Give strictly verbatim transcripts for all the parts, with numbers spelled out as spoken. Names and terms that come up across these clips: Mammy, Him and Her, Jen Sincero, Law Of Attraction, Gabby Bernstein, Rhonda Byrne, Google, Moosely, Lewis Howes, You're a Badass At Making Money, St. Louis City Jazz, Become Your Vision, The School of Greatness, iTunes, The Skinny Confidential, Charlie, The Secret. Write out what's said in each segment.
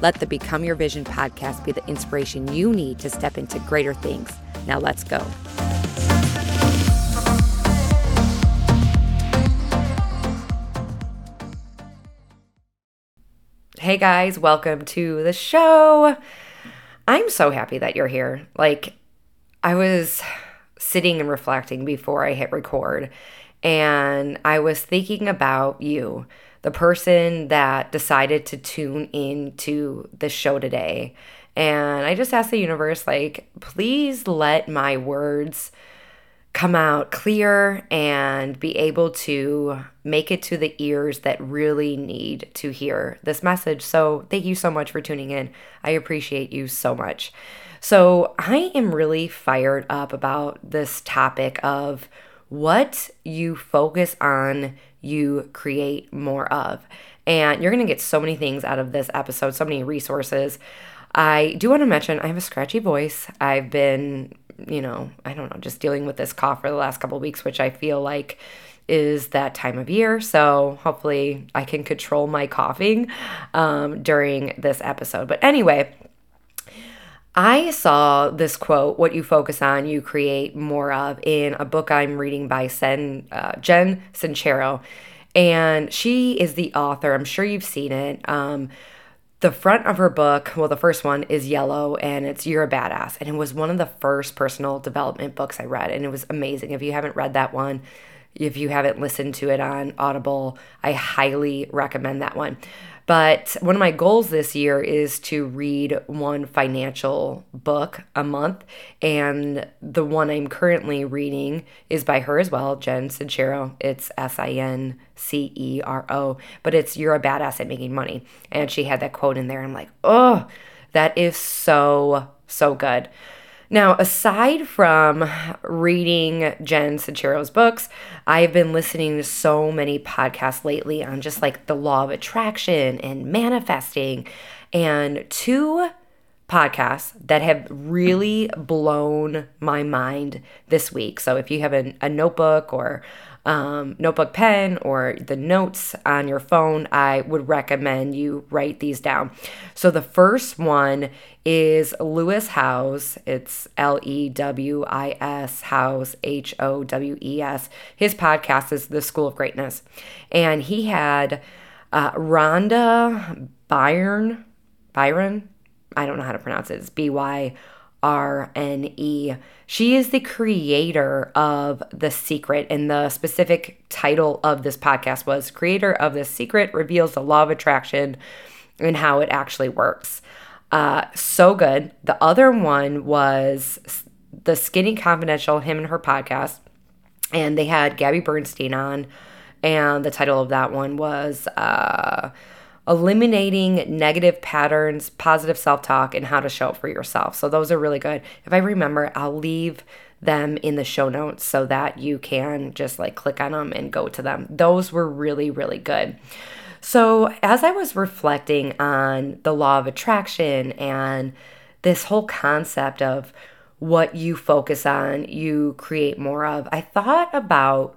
Let the Become Your Vision podcast be the inspiration you need to step into greater things. Now let's go. Hey guys, welcome to the show. I'm so happy that you're here. Like, I was sitting and reflecting before I hit record, and I was thinking about you, the person that decided to tune into the show today. And I just asked the universe, like, please let my words come out clear and be able to make it to the ears that really need to hear this message. So thank you so much for tuning in. I appreciate you so much. So I am really fired up about this topic of what you focus on, you create more of. And you're going to get so many things out of this episode, so many resources. I do want to mention I have a scratchy voice. I've been you know, I don't know, just dealing with this cough for the last couple of weeks, which I feel like is that time of year. So hopefully I can control my coughing um, during this episode. But anyway, I saw this quote, what you focus on, you create more of, in a book I'm reading by Sen, uh, Jen Sincero. And she is the author. I'm sure you've seen it. Um, The front of her book, well, the first one is yellow, and it's You're a Badass. And it was one of the first personal development books I read, and it was amazing. If you haven't read that one, if you haven't listened to it on Audible, I highly recommend that one. But one of my goals this year is to read one financial book a month, and the one I'm currently reading is by her as well, Jen Sincero. It's S I N C E R O, but it's You're a Badass at Making Money, and she had that quote in there. I'm like, oh, that is so, so good. Now, aside from reading Jen Sincero's books, I've been listening to so many podcasts lately on just like the law of attraction and manifesting. And two podcasts that have really blown my mind this week. So if you have a, a notebook or um, notebook pen or the notes on your phone, I would recommend you write these down. So the first one is Lewis Howes. It's L E W I S, Howes, H O W E S. His podcast is The School of Greatness. And he had uh, Rhonda Byrne, Byron, I don't know how to pronounce it. It's B Y R N E. She is the creator of The Secret, and the specific title of this podcast was Creator of The Secret Reveals the Law of Attraction and How It Actually Works. Uh, so good. The other one was The Skinny Confidential, Him and Her podcast, and they had Gabby Bernstein on, and the title of that one was Uh, Eliminating Negative Patterns, Positive Self-Talk, and How to Show Up For Yourself. So those are really good. If I remember, I'll leave them in the show notes so that you can just like click on them and go to them. Those were really, really good. So as I was reflecting on the law of attraction and this whole concept of what you focus on, you create more of, I thought about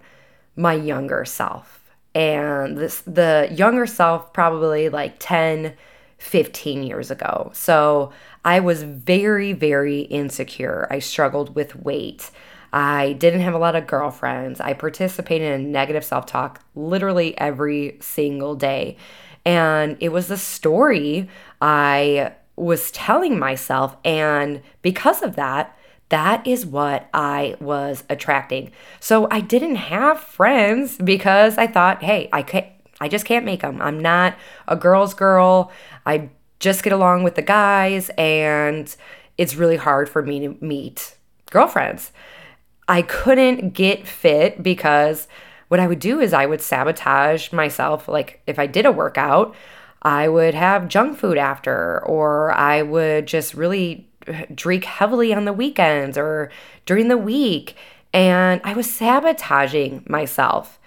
my younger self. And this, the younger self probably like ten, fifteen years ago. So I was very, very insecure. I struggled with weight. I didn't have a lot of girlfriends. I participated in negative self-talk literally every single day. And it was the story I was telling myself. And because of that, that is what I was attracting. So I didn't have friends because I thought, hey, I can't, I just can't make them. I'm not a girl's girl. I just get along with the guys, and it's really hard for me to meet girlfriends. I couldn't get fit because what I would do is I would sabotage myself. Like if I did a workout, I would have junk food after, or I would just really drink heavily on the weekends or during the week. And I was sabotaging myself.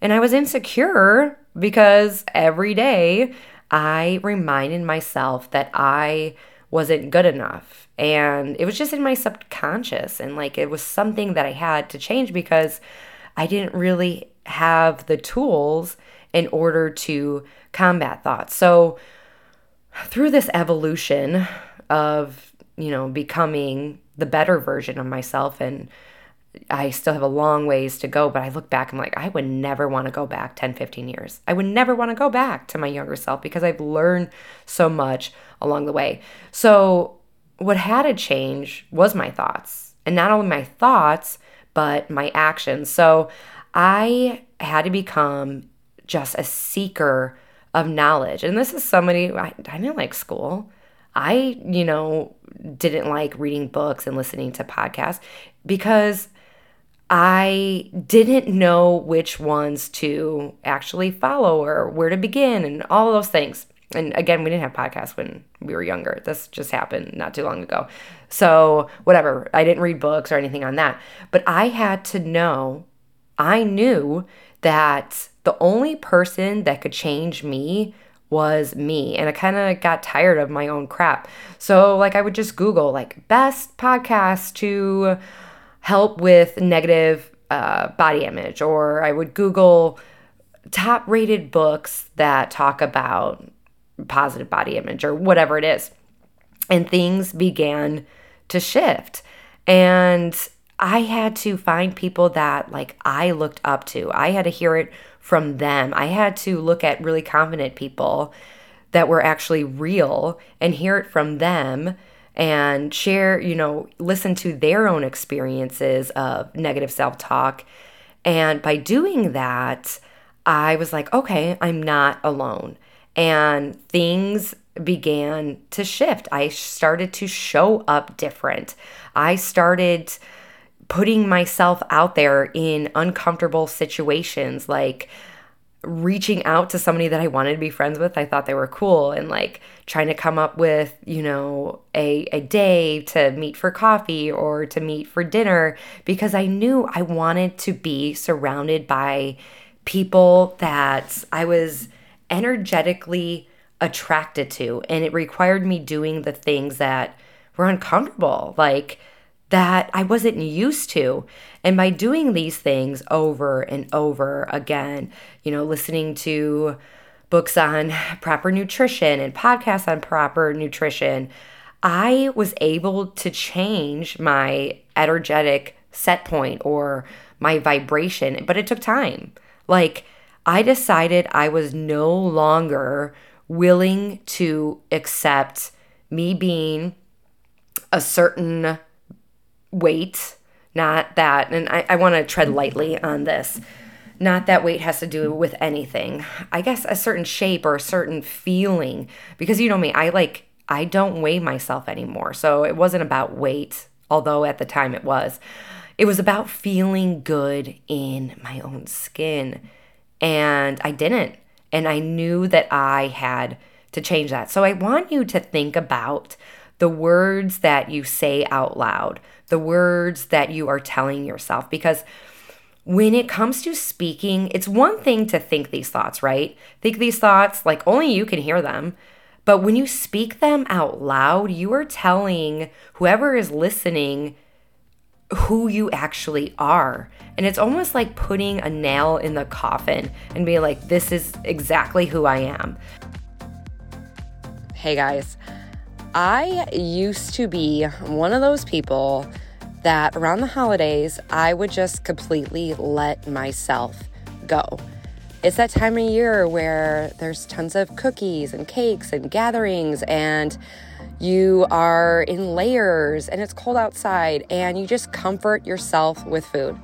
And I was insecure because every day I reminded myself that I wasn't good enough. And it was just in my subconscious. And like it was something that I had to change because I didn't really have the tools in order to combat thoughts. So through this evolution of, you know, becoming the better version of myself, and I still have a long ways to go, but I look back, I'm like, I would never want to go back ten, fifteen years. I would never want to go back to my younger self because I've learned so much along the way. So what had to change was my thoughts, and not only my thoughts, but my actions. So I had to become just a seeker of knowledge. And this is somebody, I, I didn't like school. I, you know, didn't like reading books and listening to podcasts because I didn't know which ones to actually follow or where to begin and all of those things. And again, we didn't have podcasts when we were younger. This just happened not too long ago. So whatever, I didn't read books or anything on that. But I had to know, I knew that the only person that could change me was me. And I kind of got tired of my own crap. So like I would just Google like best podcasts to help with negative uh, body image, or I would Google top rated books that talk about positive body image or whatever it is. And things began to shift. And I had to find people that like I looked up to. I had to hear it from them. I had to look at really confident people that were actually real and hear it from them and share, you know, listen to their own experiences of negative self-talk. And by doing that, I was like, okay, I'm not alone. And things began to shift. I started to show up different. I started putting myself out there in uncomfortable situations, like reaching out to somebody that I wanted to be friends with. I thought they were cool, and like trying to come up with, you know, a, a day to meet for coffee or to meet for dinner, because I knew I wanted to be surrounded by people that I was energetically attracted to. And it required me doing the things that were uncomfortable, like that I wasn't used to. And by doing these things over and over again, you know, listening to books on proper nutrition and podcasts on proper nutrition, I was able to change my energetic set point or my vibration, but it took time. Like I decided I was no longer willing to accept me being a certain weight, not that, and I, I want to tread lightly on this, not that weight has to do with anything. I guess a certain shape or a certain feeling, because you know me, I like, I don't weigh myself anymore. So it wasn't about weight, although at the time it was. It was about feeling good in my own skin. And I didn't. And I knew that I had to change that. So I want you to think about the words that you say out loud, the words that you are telling yourself. Because when it comes to speaking, it's one thing to think these thoughts, right? Think these thoughts, like only you can hear them. But when you speak them out loud, you are telling whoever is listening who you actually are. And it's almost like putting a nail in the coffin and being like, this is exactly who I am. Hey guys. I used to be one of those people that around the holidays, I would just completely let myself go. It's that time of year where there's tons of cookies and cakes and gatherings, and you are in layers and it's cold outside, and you just comfort yourself with food.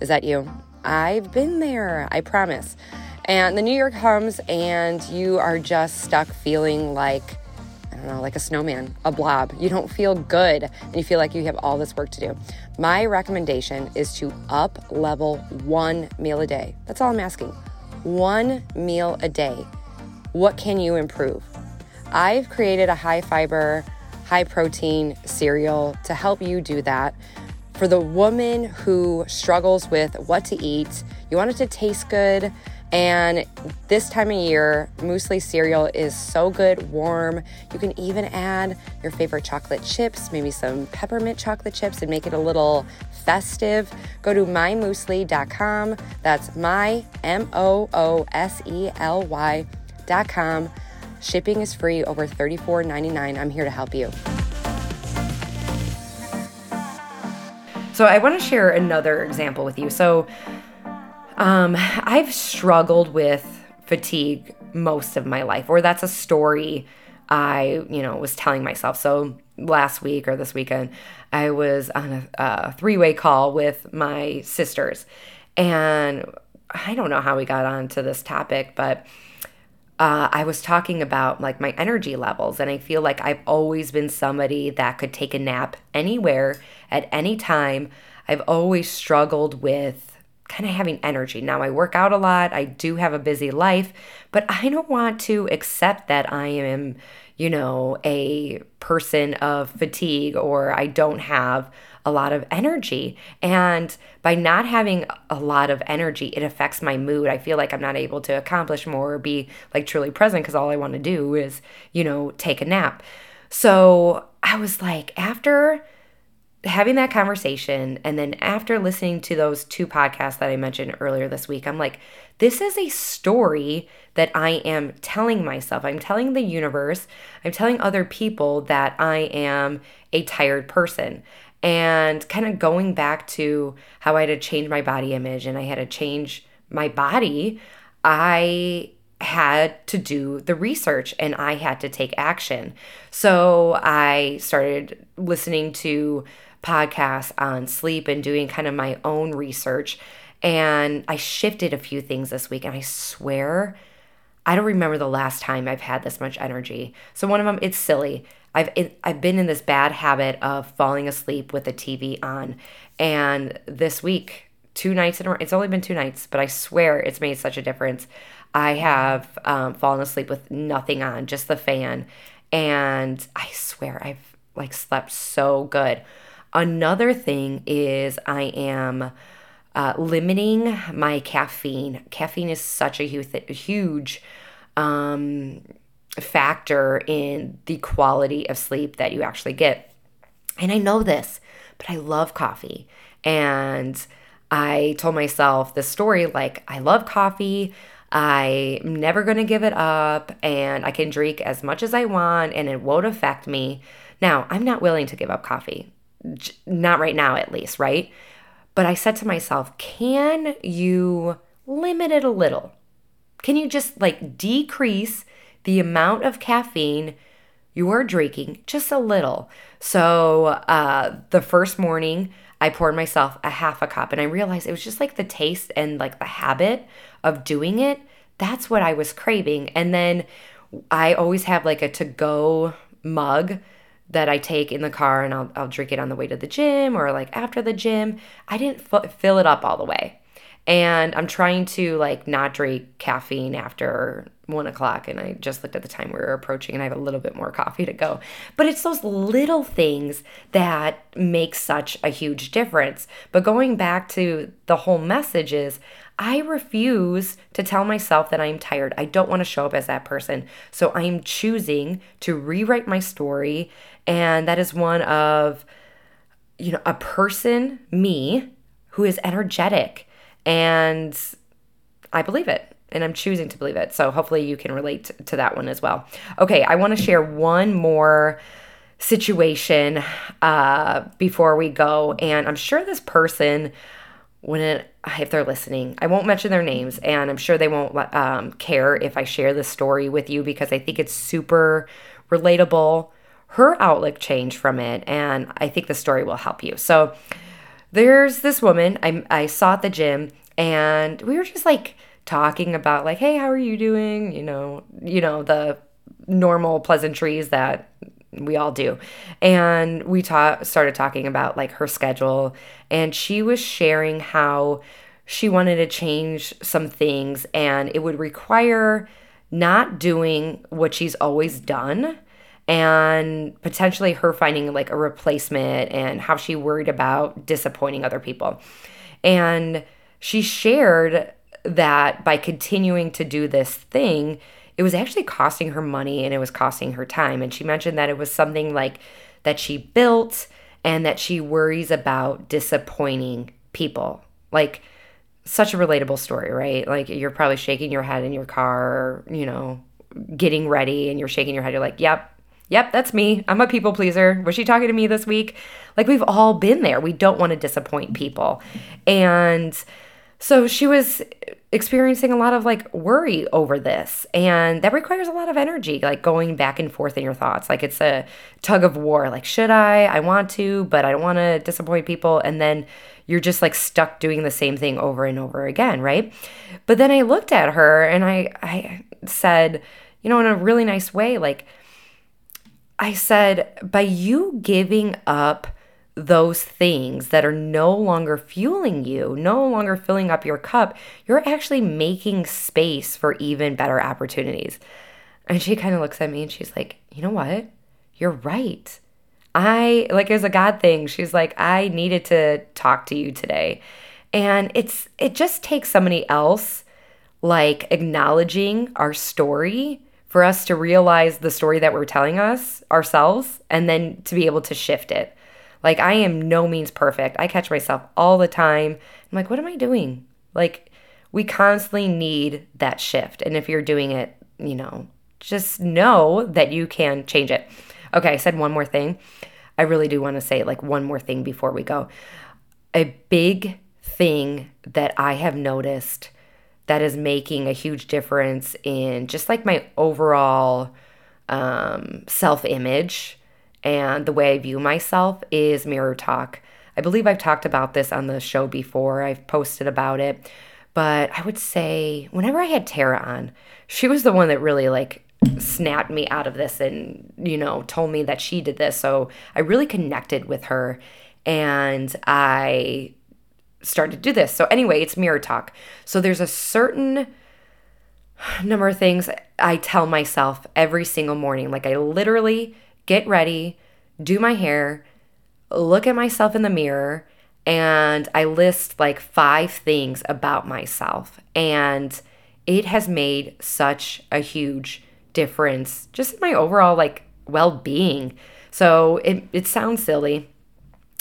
Is that you? I've been there, I promise. And the new year comes and you are just stuck feeling like I don't know, like a snowman, a blob. You don't feel good and you feel like you have all this work to do. My recommendation is to up level one meal a day. That's all I'm asking. One meal a day. What can you improve? I've created a high fiber, high protein cereal to help you do that. For the woman who struggles with what to eat, you want it to taste good. And this time of year, Moosely cereal is so good, warm. You can even add your favorite chocolate chips, maybe some peppermint chocolate chips, and make it a little festive. Go to my moosely dot com. That's my, M O O S E L Y dot com. Shipping is free, over thirty-four ninety-nine. I'm here to help you. So I want to share another example with you. So Um, I've struggled with fatigue most of my life, or that's a story I, you know, was telling myself. So last week or this weekend, I was on a, a three-way call with my sisters, and I don't know how we got onto this topic, but uh, I was talking about like my energy levels, and I feel like I've always been somebody that could take a nap anywhere at any time. I've always struggled with kind of having energy. Now I work out a lot. I do have a busy life, but I don't want to accept that I am, you know, a person of fatigue, or I don't have a lot of energy. And by not having a lot of energy, it affects my mood. I feel like I'm not able to accomplish more or be like truly present, because all I want to do is, you know, take a nap. So I was like, after having that conversation, and then after listening to those two podcasts that I mentioned earlier this week, I'm like, this is a story that I am telling myself. I'm telling the universe, I'm telling other people that I am a tired person. And kind of going back to how I had to change my body image and I had to change my body, I had to do the research and I had to take action. So I started listening to podcasts on sleep and doing kind of my own research. And I shifted a few things this week, and I swear I don't remember the last time I've had this much energy. So one of them, it's silly. I've it, I've been in this bad habit of falling asleep with the T V on. And this week, two nights in a row, it's only been two nights, but I swear it's made such a difference. I have um, fallen asleep with nothing on, just the fan. And I swear I've like slept so good. Another thing is I am uh, limiting my caffeine. Caffeine is such a huge, huge um, factor in the quality of sleep that you actually get. And I know this, but I love coffee. And I told myself this story, like, I love coffee. I'm never going to give it up, and I can drink as much as I want, and it won't affect me. Now, I'm not willing to give up coffee, not right now at least, right? But I said to myself, can you limit it a little? Can you just like decrease the amount of caffeine you are drinking just a little? So uh, the first morning, I poured myself a half a cup, and I realized it was just like the taste and like the habit of doing it. That's what I was craving. And then I always have like a to-go mug that I take in the car, and I'll, I'll drink it on the way to the gym or like after the gym. I didn't f- fill it up all the way. And I'm trying to like not drink caffeine after one o'clock. And I just looked at the time we were approaching, and I have a little bit more coffee to go. But it's those little things that make such a huge difference. But going back to the whole message is, I refuse to tell myself that I'm tired. I don't want to show up as that person. So I'm choosing to rewrite my story. And that is one of, you know, a person, me, who is energetic. And I believe it, and I'm choosing to believe it. So hopefully you can relate to that one as well. Okay, I want to share one more situation uh, before we go. And I'm sure this person, when it, if they're listening, I won't mention their names, and I'm sure they won't um, care if I share this story with you, because I think it's super relatable. Her outlook changed from it, and I think the story will help you. So there's this woman I, I saw at the gym, and we were just like talking about like, hey, how are you doing? You know, you know, the normal pleasantries that we all do. And we ta- started talking about like her schedule, and she was sharing how she wanted to change some things, and it would require not doing what she's always done. and potentially her finding like a replacement and how she worried about disappointing other people. And she shared that by continuing to do this thing, it was actually costing her money and it was costing her time. And she mentioned that it was something like that she built and that she worries about disappointing people. Like, such a relatable story, right? Like, you're probably shaking your head in your car, you know, getting ready, and you're shaking your head. You're like, yep, yep, that's me. I'm a people pleaser. Was she talking to me this week? Like, we've all been there. We don't want to disappoint people. And so she was experiencing a lot of like worry over this, and that requires a lot of energy, like going back and forth in your thoughts. Like, it's a tug of war. Like, should I? I want to, but I don't want to disappoint people. And then you're just like stuck doing the same thing over and over again, right? But then I looked at her and I, I said, you know, in a really nice way, like, I said, by you giving up those things that are no longer fueling you, no longer filling up your cup, you're actually making space for even better opportunities. And she kind of looks at me and she's like, you know what? You're right. I, like, it was a God thing. She's like, I needed to talk to you today. And it's it just takes somebody else, like, acknowledging our story for us to realize the story that we're telling us ourselves and then to be able to shift it. Like, I am no means perfect. I catch myself all the time. I'm like, what am I doing? Like, we constantly need that shift. And if you're doing it, you know, just know that you can change it. Okay, I said one more thing. I really do want to say like one more thing before we go. A big thing that I have noticed that is making a huge difference in just like my overall um, self-image and the way I view myself is mirror talk. I believe I've talked about this on the show before. I've posted about it. But I would say whenever I had Tara on, she was the one that really like snapped me out of this and, you know, told me that she did this. So I really connected with her and I started to do this. So anyway, it's mirror talk. So there's a certain number of things I tell myself every single morning. Like, I literally get ready, do my hair, look at myself in the mirror, and I list like five things about myself. And it has made such a huge difference just in my overall like well-being. So it, it sounds silly.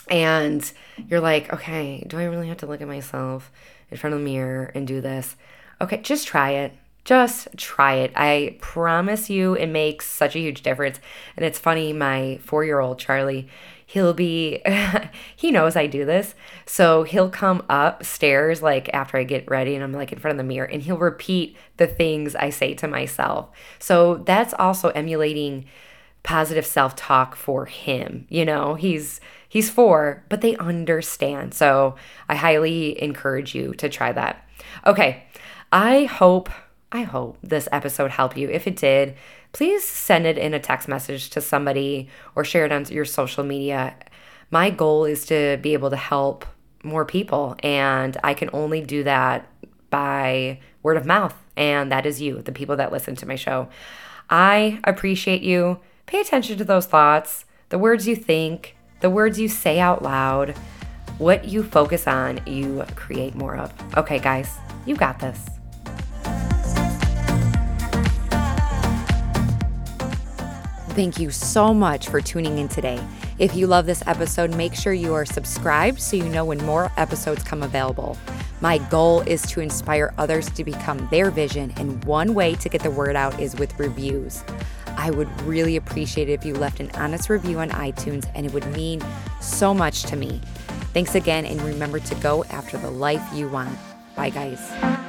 And you're like, okay, do I really have to look at myself in front of the mirror and do this? Okay, just try it. Just try it. I promise you it makes such a huge difference. And it's funny, my four-year-old Charlie, he'll be, he knows I do this. So he'll come upstairs like after I get ready and I'm like in front of the mirror, and he'll repeat the things I say to myself. So that's also emulating positive self-talk for him. You know, he's he's four, but they understand. So I highly encourage you to try that. Okay, I hope... I hope this episode helped you. If it did, please send it in a text message to somebody or share it on your social media. My goal is to be able to help more people, and I can only do that by word of mouth, and that is you, the people that listen to my show. I appreciate you. Pay attention to those thoughts, the words you think, the words you say out loud. What you focus on, you create more of. Okay, guys, you got this. Thank you so much for tuning in today. If you love this episode, make sure you are subscribed so you know when more episodes come available. My goal is to inspire others to become their vision, and one way to get the word out is with reviews. I would really appreciate it if you left an honest review on iTunes, and it would mean so much to me. Thanks again, and remember to go after the life you want. Bye, guys.